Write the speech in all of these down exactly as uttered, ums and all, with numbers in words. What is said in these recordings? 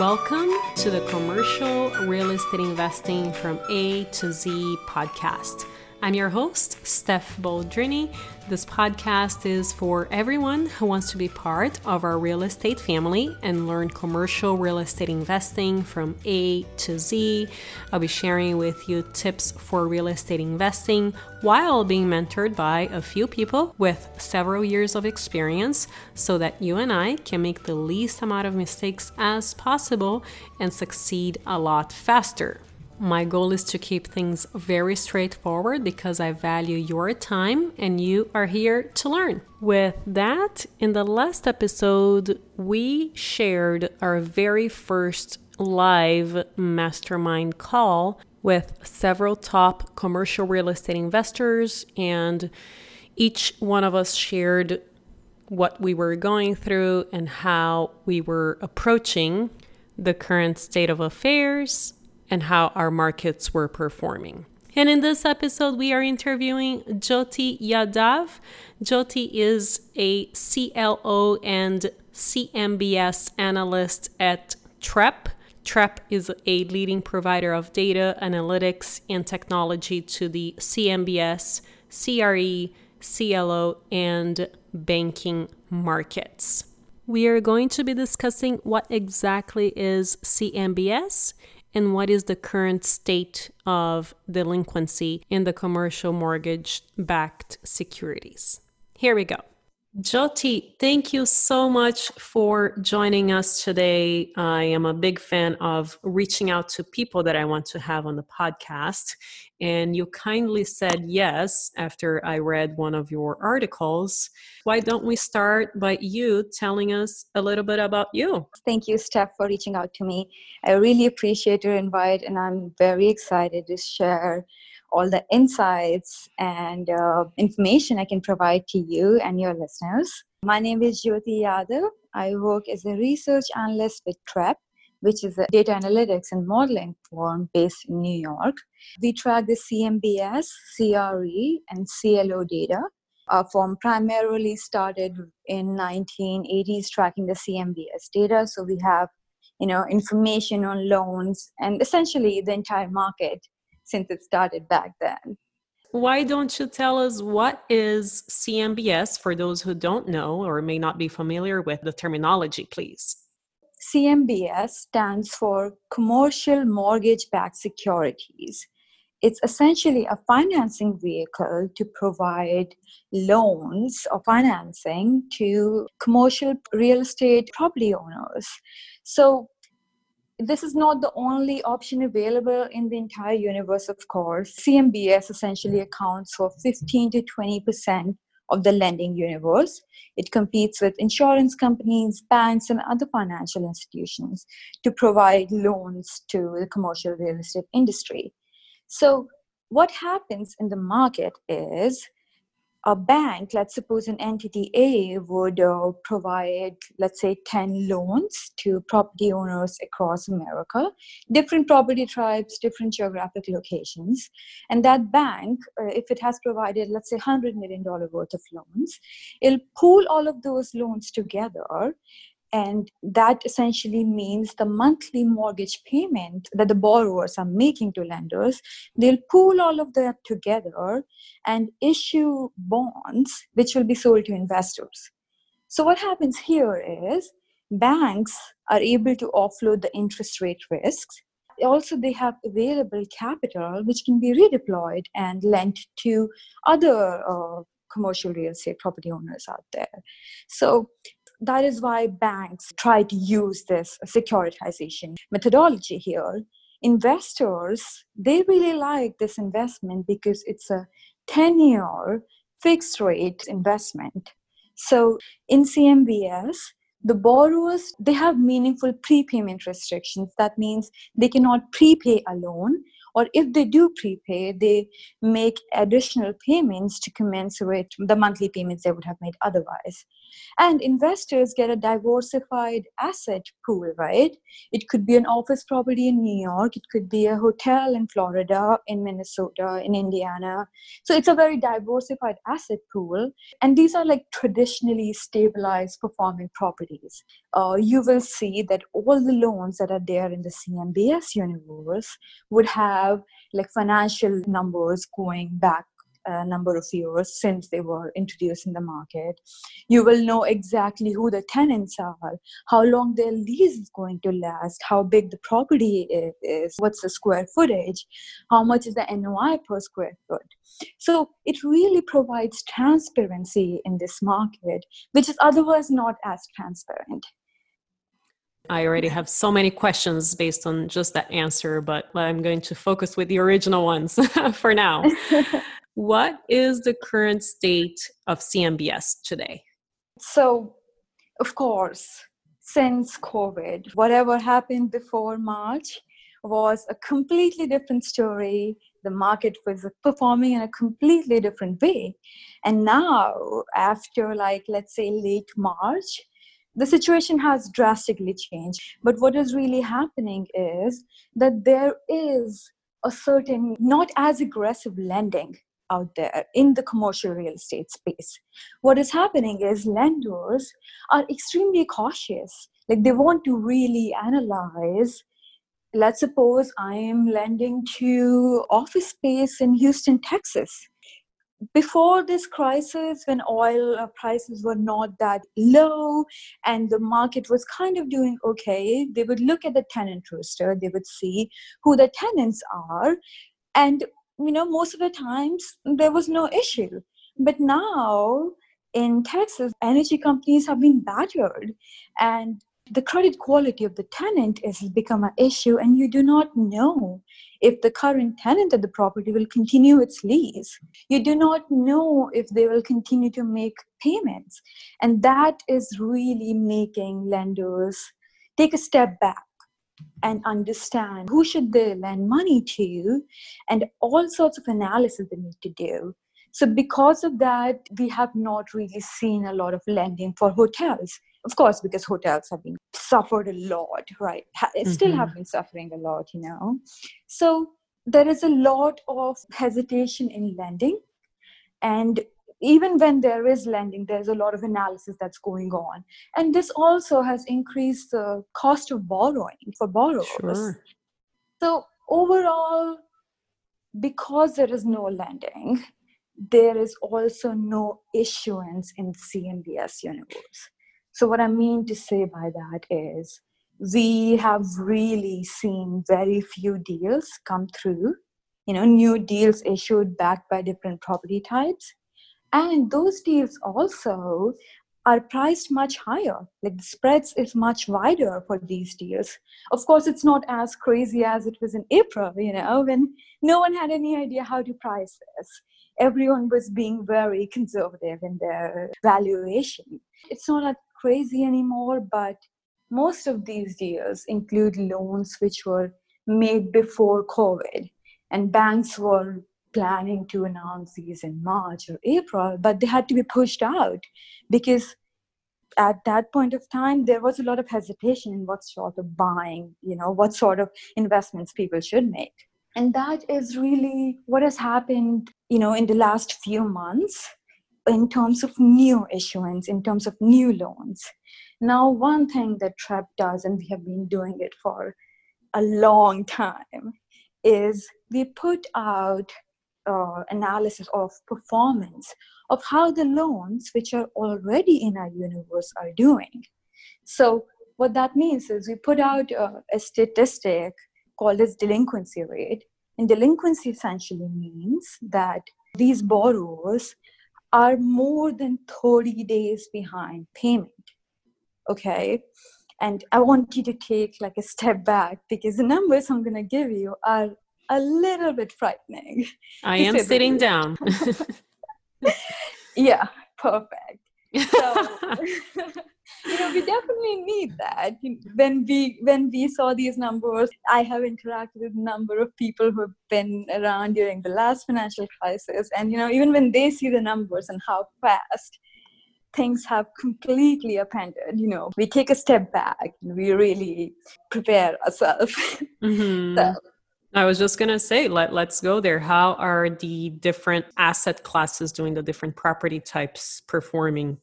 Welcome to the Commercial Real Estate Investing from A to Z podcast. I'm your host, Steph Baldrini. This podcast is for everyone who wants to be part of our real estate family and learn commercial real estate investing from A to Z. I'll be sharing with you tips for real estate investing while being mentored by a few people with several years of experience so that you and I can make the least amount of mistakes as possible and succeed a lot faster. My goal is to keep things very straightforward because I value your time and you are here to learn. With that, in the last episode, we shared our very first live mastermind call with several top commercial real estate investors, and each one of us shared what we were going through and how we were approaching the current state of affairs and how our markets were performing. And in this episode, we are interviewing Jyoti Yadav. Jyoti is a C L O and C M B S analyst at Trepp. Trepp is a leading provider of data, analytics, and technology to the C M B S, C R E, C L O, and banking markets. We are going to be discussing what exactly is C M B S and what is the current state of delinquency in the commercial mortgage-backed securities. Here we go. Jyoti, thank you so much for joining us today. I am a big fan of reaching out to people that I want to have on the podcast. And you kindly said yes after I read one of your articles. Why don't we start by you telling us a little bit about you? Thank you, Steph, for reaching out to me. I really appreciate your invite, and I'm very excited to share all the insights and uh, information I can provide to you and your listeners. My name is Jyoti Yadav. I work as a research analyst with Trepp, which is a data analytics and modeling firm based in New York. We track the C M B S, C R E, and C L O data. Our firm primarily started in nineteen eighties tracking the C M B S data. So we have, you know, information on loans and essentially the entire market since it started back then. Why don't you tell us what is C M B S for those who don't know or may not be familiar with the terminology, please? C M B S stands for Commercial Mortgage-Backed Securities. It's essentially a financing vehicle to provide loans or financing to commercial real estate property owners. So this is not the only option available in the entire universe, of course. C M B S essentially accounts for fifteen to twenty percent of the lending universe. It competes with insurance companies, banks, and other financial institutions to provide loans to the commercial real estate industry. So what happens in the market is a bank, let's suppose an entity A, would uh, provide, let's say, ten loans to property owners across America, different property types, different geographic locations. And that bank, uh, if it has provided, let's say, one hundred million dollars worth of loans, it'll pool all of those loans together. And that essentially means the monthly mortgage payment that the borrowers are making to lenders, they'll pool all of that together and issue bonds, which will be sold to investors. So what happens here is banks are able to offload the interest rate risks. Also, they have available capital, which can be redeployed and lent to other uh, commercial real estate property owners out there. So that is why banks try to use this securitization methodology here. Investors, they really like this investment because it's a ten-year fixed rate investment. So in C M B S, the borrowers, they have meaningful prepayment restrictions. That means they cannot prepay a loan, or if they do prepay, they make additional payments to commensurate the monthly payments they would have made otherwise. And investors get a diversified asset pool, right? It could be an office property in New York. It could be a hotel in Florida, in Minnesota, in Indiana. So it's a very diversified asset pool. And these are like traditionally stabilized performing properties. Uh, you will see that all the loans that are there in the C M B S universe would have like financial numbers going back a number of years since they were introduced in the market. You will know exactly who the tenants are, how long their lease is going to last, how big the property is, what's the square footage, how much is the N O I per square foot. So it really provides transparency in this market, which is otherwise not as transparent. I already have so many questions based on just that answer, but I'm going to focus with the original ones for now. What is the current state of C M B S today? So, of course, since COVID, whatever happened before March was a completely different story. The market was performing in a completely different way. And now, after like, let's say late March, the situation has drastically changed. But what is really happening is that there is a certain, not as aggressive lending out there in the commercial real estate space. What is happening is lenders are extremely cautious. Like they want to really analyze. Let's suppose I am lending to office space in Houston, Texas. Before this crisis, when oil prices were not that low and the market was kind of doing okay, they would look at the tenant roster, they would see who the tenants are. And, you know, most of the times there was no issue. But now in Texas, energy companies have been battered and the credit quality of the tenant has become an issue, and you do not know if the current tenant of the property will continue its lease. You do not know if they will continue to make payments. And that is really making lenders take a step back and understand who should they lend money to and all sorts of analysis they need to do. So because of that, we have not really seen a lot of lending for hotels. Of course, because hotels have been suffered a lot, right? It still mm-hmm. have been suffering a lot, you know. So there is a lot of hesitation in lending. And even when there is lending, there's a lot of analysis that's going on. And this also has increased the cost of borrowing for borrowers. Sure. So overall, because there is no lending, there is also no issuance in C M B S universe. So what I mean to say by that is we have really seen very few deals come through, you know, new deals issued backed by different property types. And those deals also are priced much higher. Like the spreads is much wider for these deals. Of course, it's not as crazy as it was in April, you know, when no one had any idea how to price this. Everyone was being very conservative in their valuation. It's not like crazy anymore, but most of these deals include loans which were made before COVID, and banks were planning to announce these in March or April, but they had to be pushed out because at that point of time, there was a lot of hesitation in what sort of buying, you know, what sort of investments people should make. And that is really what has happened, you know, in the last few months in terms of new issuance, in terms of new loans. Now, one thing that Trepp does, and we have been doing it for a long time, is we put out uh, analysis of performance of how the loans which are already in our universe are doing. So what that means is we put out uh, a statistic called as delinquency rate. And delinquency essentially means that these borrowers are more than thirty days behind payment, okay? And I want you to take like a step back because the numbers I'm going to give you are a little bit frightening. I am sitting down. Yeah, perfect. So, you know, we definitely need that. When we when we saw these numbers, I have interacted with a number of people who have been around during the last financial crisis. And, you know, even when they see the numbers and how fast things have completely upended, you know, we take a step back and we really prepare ourselves. Mm-hmm. So, I was just going to say, let, let's go there. How are the different asset classes doing, the different property types performing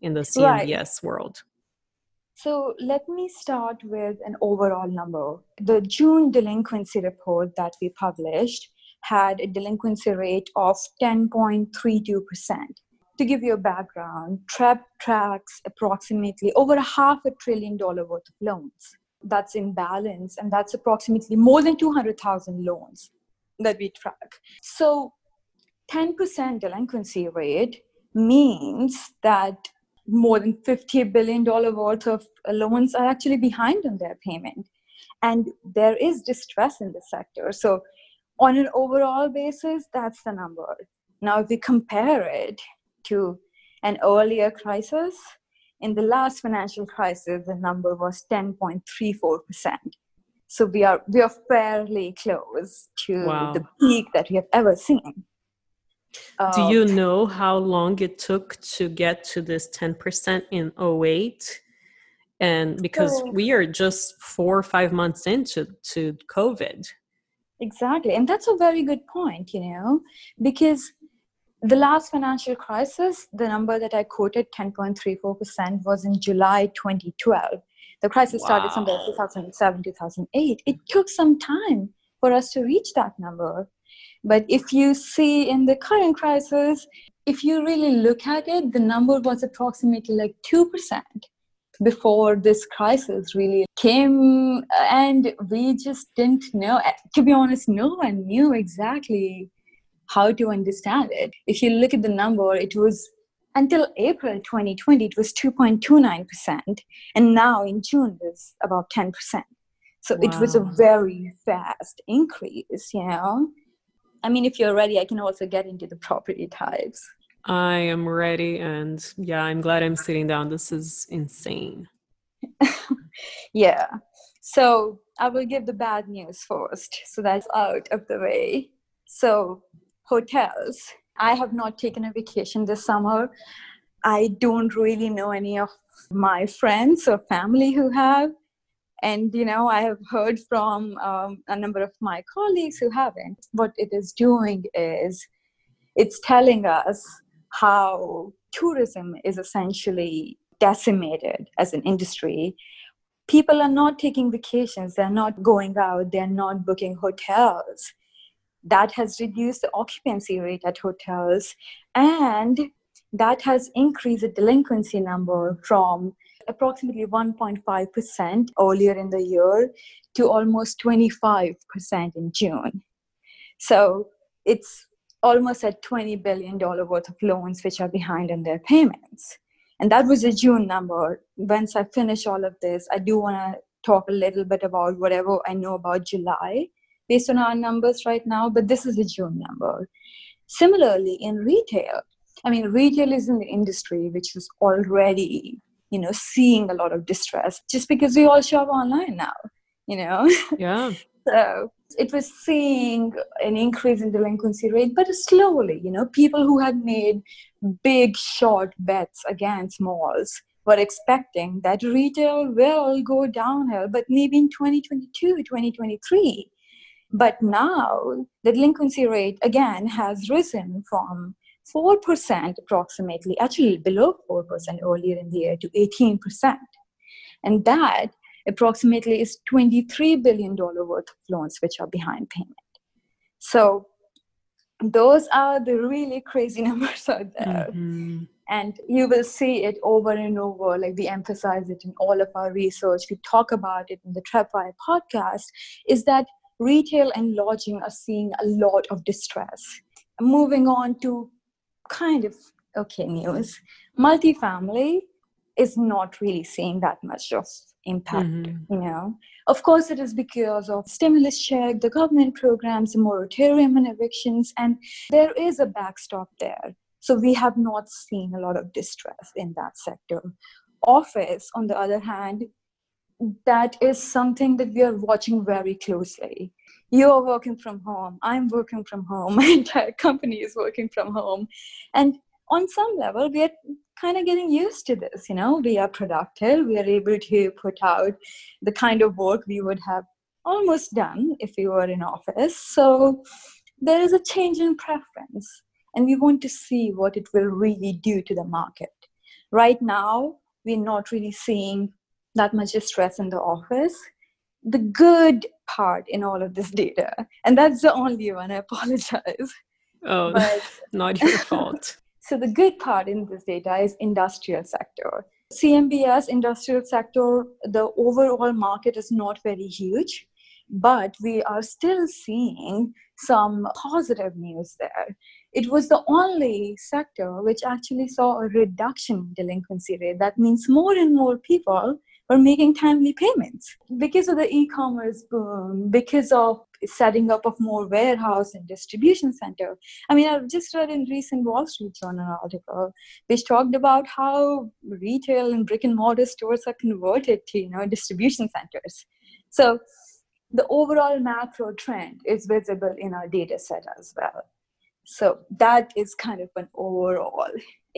in the C M B S right. world? So let me start with an overall number. The June delinquency report that we published had a delinquency rate of ten point three two percent. To give you a background, Trepp tracks approximately over half a trillion dollar worth of loans. That's in balance, and that's approximately more than two hundred thousand loans that we track. So ten percent delinquency rate means that more than fifty billion dollars worth of loans are actually behind on their payment. And there is distress in the sector. So on an overall basis, that's the number. Now, if we compare it to an earlier crisis, in the last financial crisis, the number was ten point three four percent. So we are we are fairly close to wow. the peak that we have ever seen. Um, Do you know how long it took to get to this ten percent in oh eight? And because so, we are just four or five months into to COVID. Exactly. And that's a very good point, you know, because the last financial crisis, the number that I quoted, ten point three four percent, was in July twenty twelve. The crisis wow. started somewhere in two thousand seven, two thousand eight. It took some time for us to reach that number. But if you see in the current crisis, if you really look at it, the number was approximately like two percent before this crisis really came. And we just didn't know. To be honest, no one knew exactly how to understand it. If you look at the number, it was until April twenty twenty, it was two point two nine percent. And now in June, it's about ten percent. So wow. it was a very fast increase, you know. I mean, if you're ready, I can also get into the property types. I am ready. And yeah, I'm glad I'm sitting down. This is insane. Yeah. So I will give the bad news first. So that's out of the way. So hotels. I have not taken a vacation this summer. I don't really know any of my friends or family who have. And, you know, I have heard from um, a number of my colleagues who haven't. What it is doing is it's telling us how tourism is essentially decimated as an industry. People are not taking vacations. They're not going out. They're not booking hotels. That has reduced the occupancy rate at hotels. And that has increased the delinquency number from approximately one point five percent earlier in the year to almost twenty-five percent in June. So it's almost at twenty billion dollars worth of loans which are behind on their payments. And that was a June number. Once I finish all of this, I do want to talk a little bit about whatever I know about July based on our numbers right now, but this is a June number. Similarly, in retail, I mean, retail is an industry which was already, you know, seeing a lot of distress just because we all shop online now, you know? Yeah. So it was seeing an increase in delinquency rate, but slowly, you know, people who had made big short bets against malls were expecting that retail will go downhill, but maybe in twenty twenty-two, twenty twenty-three. But now the delinquency rate again has risen from four percent approximately, actually below four percent earlier in the year, to eighteen percent. And that approximately is twenty-three billion dollars worth of loans which are behind payment. So those are the really crazy numbers out there. Mm-hmm. And you will see it over and over, like we emphasize it in all of our research. We talk about it in the TrepWire podcast, is that retail and lodging are seeing a lot of distress. Moving on to kind of okay news, multifamily is not really seeing that much of impact. Mm-hmm. You know, of course it is because of stimulus check, the government programs, the moratorium on evictions, and there is a backstop there, so we have not seen a lot of distress in that sector. Office, on the other hand, that is something that we are watching very closely. You are working from home. I'm working from home. My entire company is working from home. And on some level, we are kind of getting used to this, you know, we are productive, we are able to put out the kind of work we would have almost done if we were in office. So there is a change in preference, and we want to see what it will really do to the market. Right now, we're not really seeing that much stress in the office. The good part in all of this data, and that's the only one, I apologize. Oh, but, not your fault. So the good part in this data is industrial sector. C M B S, industrial sector, the overall market is not very huge, but we are still seeing some positive news there. It was the only sector which actually saw a reduction in delinquency rate. That means more and more people were making timely payments. Because of the e-commerce boom, because of setting up of more warehouse and distribution center. I mean, I've just read in recent Wall Street Journal article, which talked about how retail and brick and mortar stores are converted to, you know, distribution centers. So the overall macro trend is visible in our data set as well. So that is kind of an overall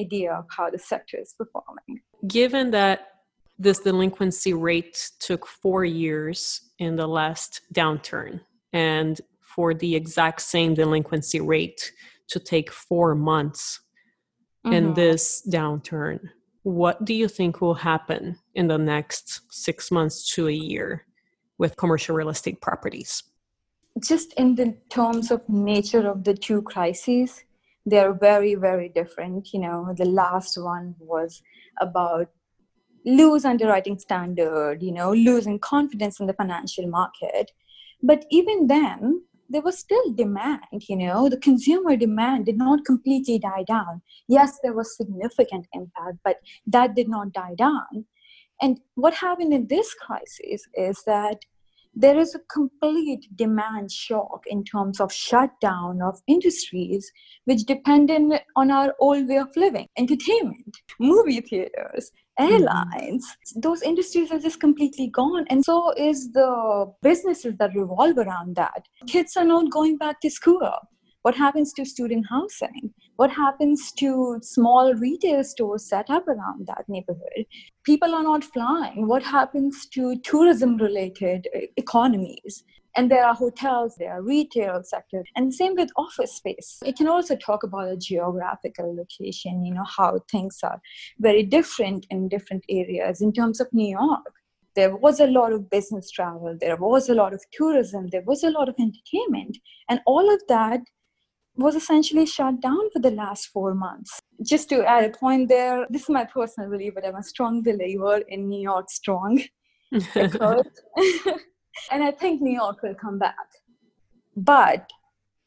idea of how the sector is performing. Given that this delinquency rate took four years in the last downturn, and for the exact same delinquency rate to take four months mm-hmm. in this downturn, what do you think will happen in the next six months to a year with commercial real estate properties? Just in the terms of nature of the two crises, they're very, very different. You know, the last one was about loose underwriting standard, you know, losing confidence in the financial market. But even then, there was still demand, you know, the consumer demand did not completely die down. Yes, there was significant impact, but that did not die down. And what happened in this crisis is that there is a complete demand shock in terms of shutdown of industries which depended on our old way of living, entertainment, movie theaters, airlines. Mm-hmm. Those industries are just completely gone. And so is the businesses that revolve around that. Kids are not going back to school. What happens to student housing? What happens to small retail stores set up around that neighborhood? People are not flying. What happens to tourism-related economies? And there are hotels, there are retail sector, and same with office space. It can also talk about a geographical location, you know, how things are very different in different areas. In terms of New York, there was a lot of business travel. There was a lot of tourism. There was a lot of entertainment. And all of that was essentially shut down for the last four months. Just to add a point there, this is my personal belief, but I'm a strong believer in New York strong. Because, and I think New York will come back. But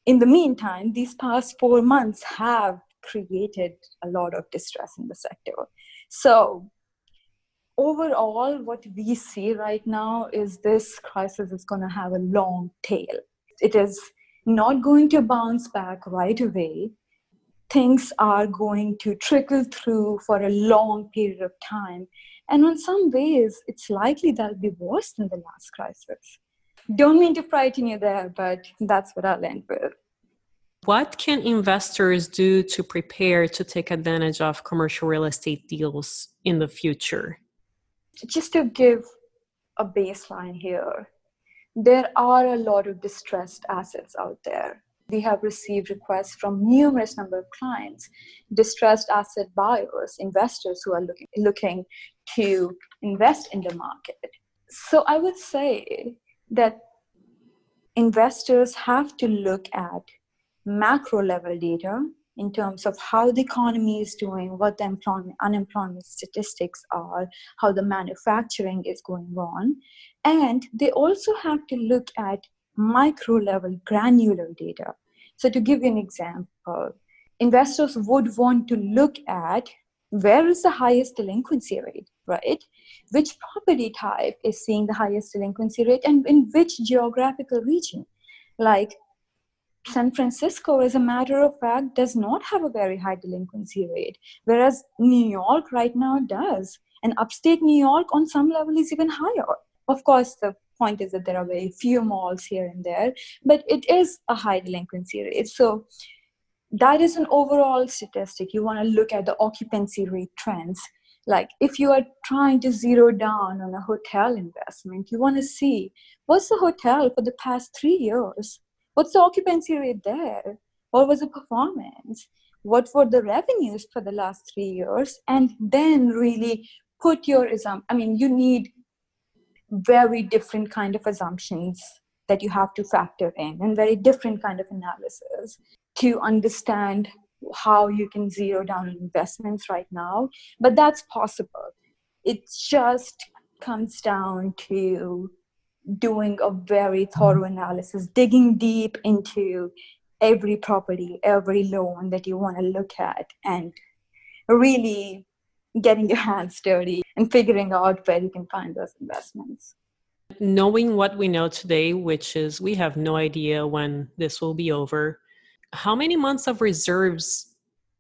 in the meantime, these past four months have created a lot of distress in the sector. So overall, what we see right now is this crisis is going to have a long tail. It is not going to bounce back right away. Things are going to trickle through for a long period of time. And in some ways, it's likely that'll be worse than the last crisis. Don't mean to frighten you there, but that's what I'll end with. What can investors do to prepare to take advantage of commercial real estate deals in the future? Just to give a baseline here, there are a lot of distressed assets out there. We have received requests from numerous number of clients, distressed asset buyers, investors who are looking, looking to invest in the market. So I would say that investors have to look at macro level data in terms of how the economy is doing, what the employment, unemployment statistics are, how the manufacturing is going on. And they also have to look at micro-level granular data. So to give you an example, investors would want to look at where is the highest delinquency rate, right? Which property type is seeing the highest delinquency rate and in which geographical region? Like San Francisco, as a matter of fact, does not have a very high delinquency rate, whereas New York right now does. And upstate New York on some level is even higher. Of course, the point is that there are very few malls here and there, but it is a high delinquency rate. So that is an overall statistic. You want to look at the occupancy rate trends. Like if you are trying to zero down on a hotel investment, you want to see what's the hotel for the past three years? What's the occupancy rate there? What was the performance? What were the revenues for the last three years? And then really put your assumption. I mean, you need very different kind of assumptions that you have to factor in and very different kind of analysis to understand how you can zero down investments right now. But that's possible. It just comes down to doing a very thorough analysis, digging deep into every property, every loan that you want to look at, and really getting your hands dirty and figuring out where you can find those investments. Knowing what we know today, which is we have no idea when this will be over, how many months of reserves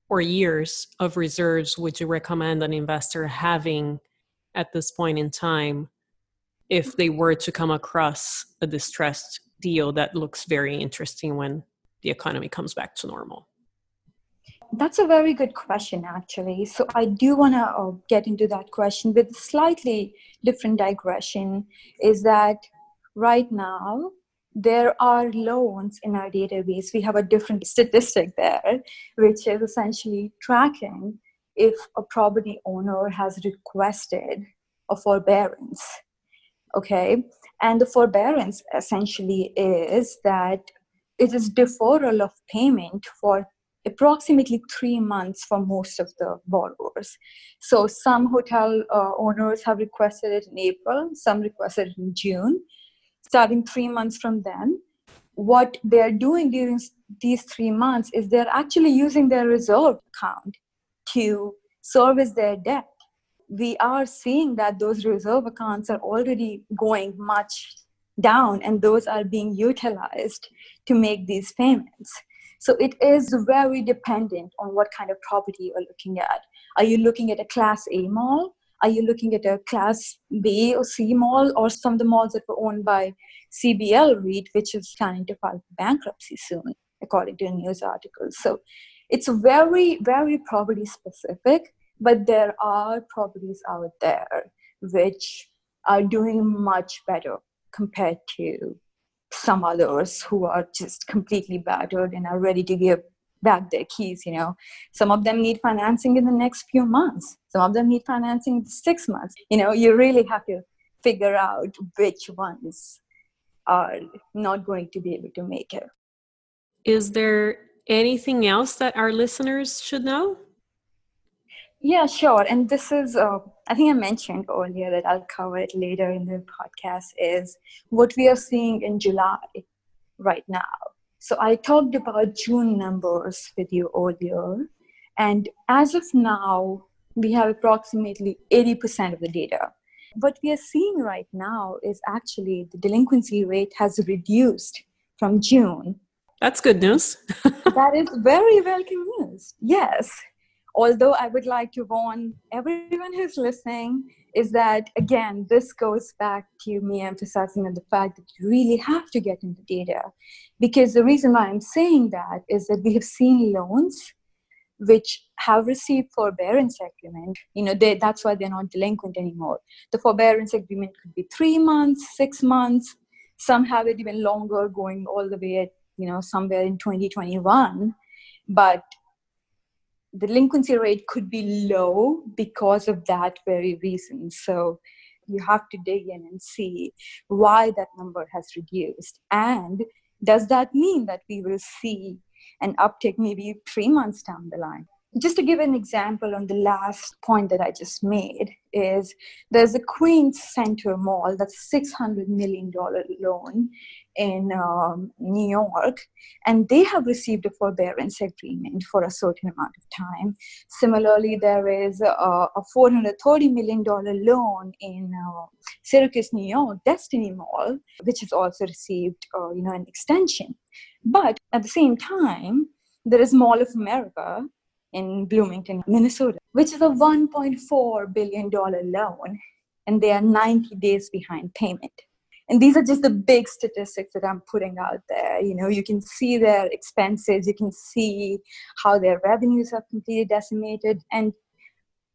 or years of reserves would you recommend an investor having at this point in time if they were to come across a distressed deal that looks very interesting when the economy comes back to normal? That's a very good question, actually. So I do want to uh, get into that question with a slightly different digression, is that right now, there are loans in our database. We have a different statistic there, which is essentially tracking if a property owner has requested a forbearance, okay? And the forbearance essentially is that it is deferral of payment for approximately three months for most of the borrowers. So some hotel uh, owners have requested it in April, some requested it in June, starting three months from then. What they're doing during these three months is they're actually using their reserve account to service their debt. We are seeing that those reserve accounts are already going much down, and those are being utilized to make these payments. So it is very dependent on what kind of property you're looking at. Are you looking at a Class A mall? Are you looking at a Class B or C mall, or some of the malls that were owned by C B L REIT, which is planning to file bankruptcy soon, according to a news article? So it's very, very property specific, but there are properties out there which are doing much better compared to some others who are just completely battered and are ready to give back their keys. You know, some of them need financing in the next few months. Some of them need financing in six months. You know, you really have to figure out which ones are not going to be able to make it. Is there anything else that our listeners should know? Yeah, sure. And this is, uh, I think I mentioned earlier that I'll cover it later in the podcast, is what we are seeing in July right now. So I talked about June numbers with you earlier. And as of now, we have approximately eighty percent of the data. What we are seeing right now is actually the delinquency rate has reduced from June. That's good news. That is very welcome news. Yes. Although I would like to warn everyone who's listening is that, again, this goes back to me emphasizing on the fact that you really have to get into data. Because the reason why I'm saying that is that we have seen loans which have received forbearance agreement. You know, they, that's why they're not delinquent anymore. The forbearance agreement could be three months, six months. Some have it even longer, going all the way at, you know, somewhere in twenty twenty-one. But the delinquency rate could be low because of that very reason. So you have to dig in and see why that number has reduced. And does that mean that we will see an uptick maybe three months down the line? Just to give an example on the last point that I just made, is there's a Queens Center Mall that's a six hundred million dollars loan in um, New York, and they have received a forbearance agreement for a certain amount of time. Similarly, there is a, a four hundred thirty million dollars loan in uh, Syracuse, New York, Destiny Mall, which has also received uh, you know, an extension. But at the same time, there is Mall of America in Bloomington, Minnesota, which is a one point four billion dollars loan, and they are ninety days behind payment. And these are just the big statistics that I'm putting out there. You know, you can see their expenses, you can see how their revenues are completely decimated. And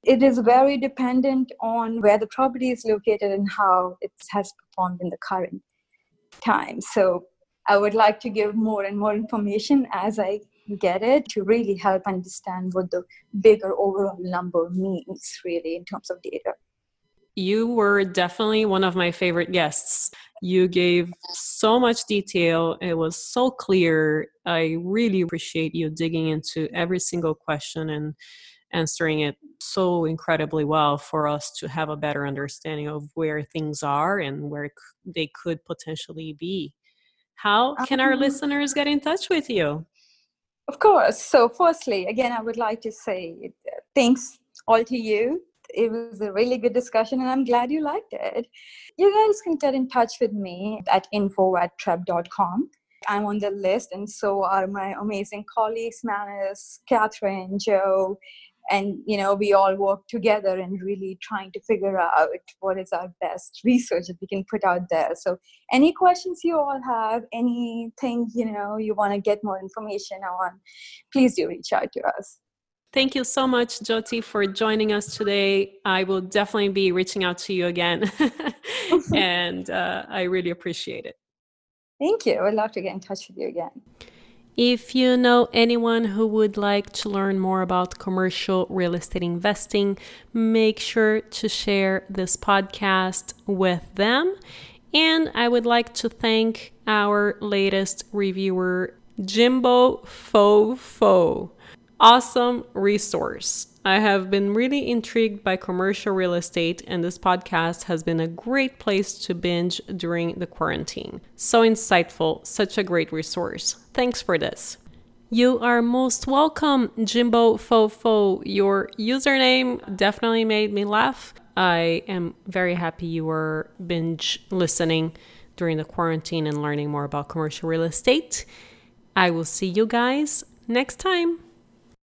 it is very dependent on where the property is located and how it has performed in the current time. So I would like to give more and more information as I get it to really help understand what the bigger overall number means, really, in terms of data. You were definitely one of my favorite guests. You gave so much detail. It was so clear. I really appreciate you digging into every single question and answering it so incredibly well for us to have a better understanding of where things are and where they could potentially be. How can our um, listeners get in touch with you? Of course. So firstly, again, I would like to say thanks all to you. It was a really good discussion and I'm glad you liked it. You guys can get in touch with me at info at trepp dot com. I'm on the list and so are my amazing colleagues, Manus, Catherine, Joe, and, you know, we all work together and really trying to figure out what is our best research that we can put out there. So any questions you all have, anything, you know, you want to get more information on, please do reach out to us. Thank you so much, Jyoti, for joining us today. I will definitely be reaching out to you again. and uh, I really appreciate it. Thank you. I'd love to get in touch with you again. If you know anyone who would like to learn more about commercial real estate investing, make sure to share this podcast with them. And I would like to thank our latest reviewer, Jimbo Fofo. Awesome resource. I have been really intrigued by commercial real estate, and this podcast has been a great place to binge during the quarantine. So insightful, such a great resource. Thanks for this. You are most welcome, Jimbo Fofo. Your username definitely made me laugh. I am very happy you were binge listening during the quarantine and learning more about commercial real estate. I will see you guys next time.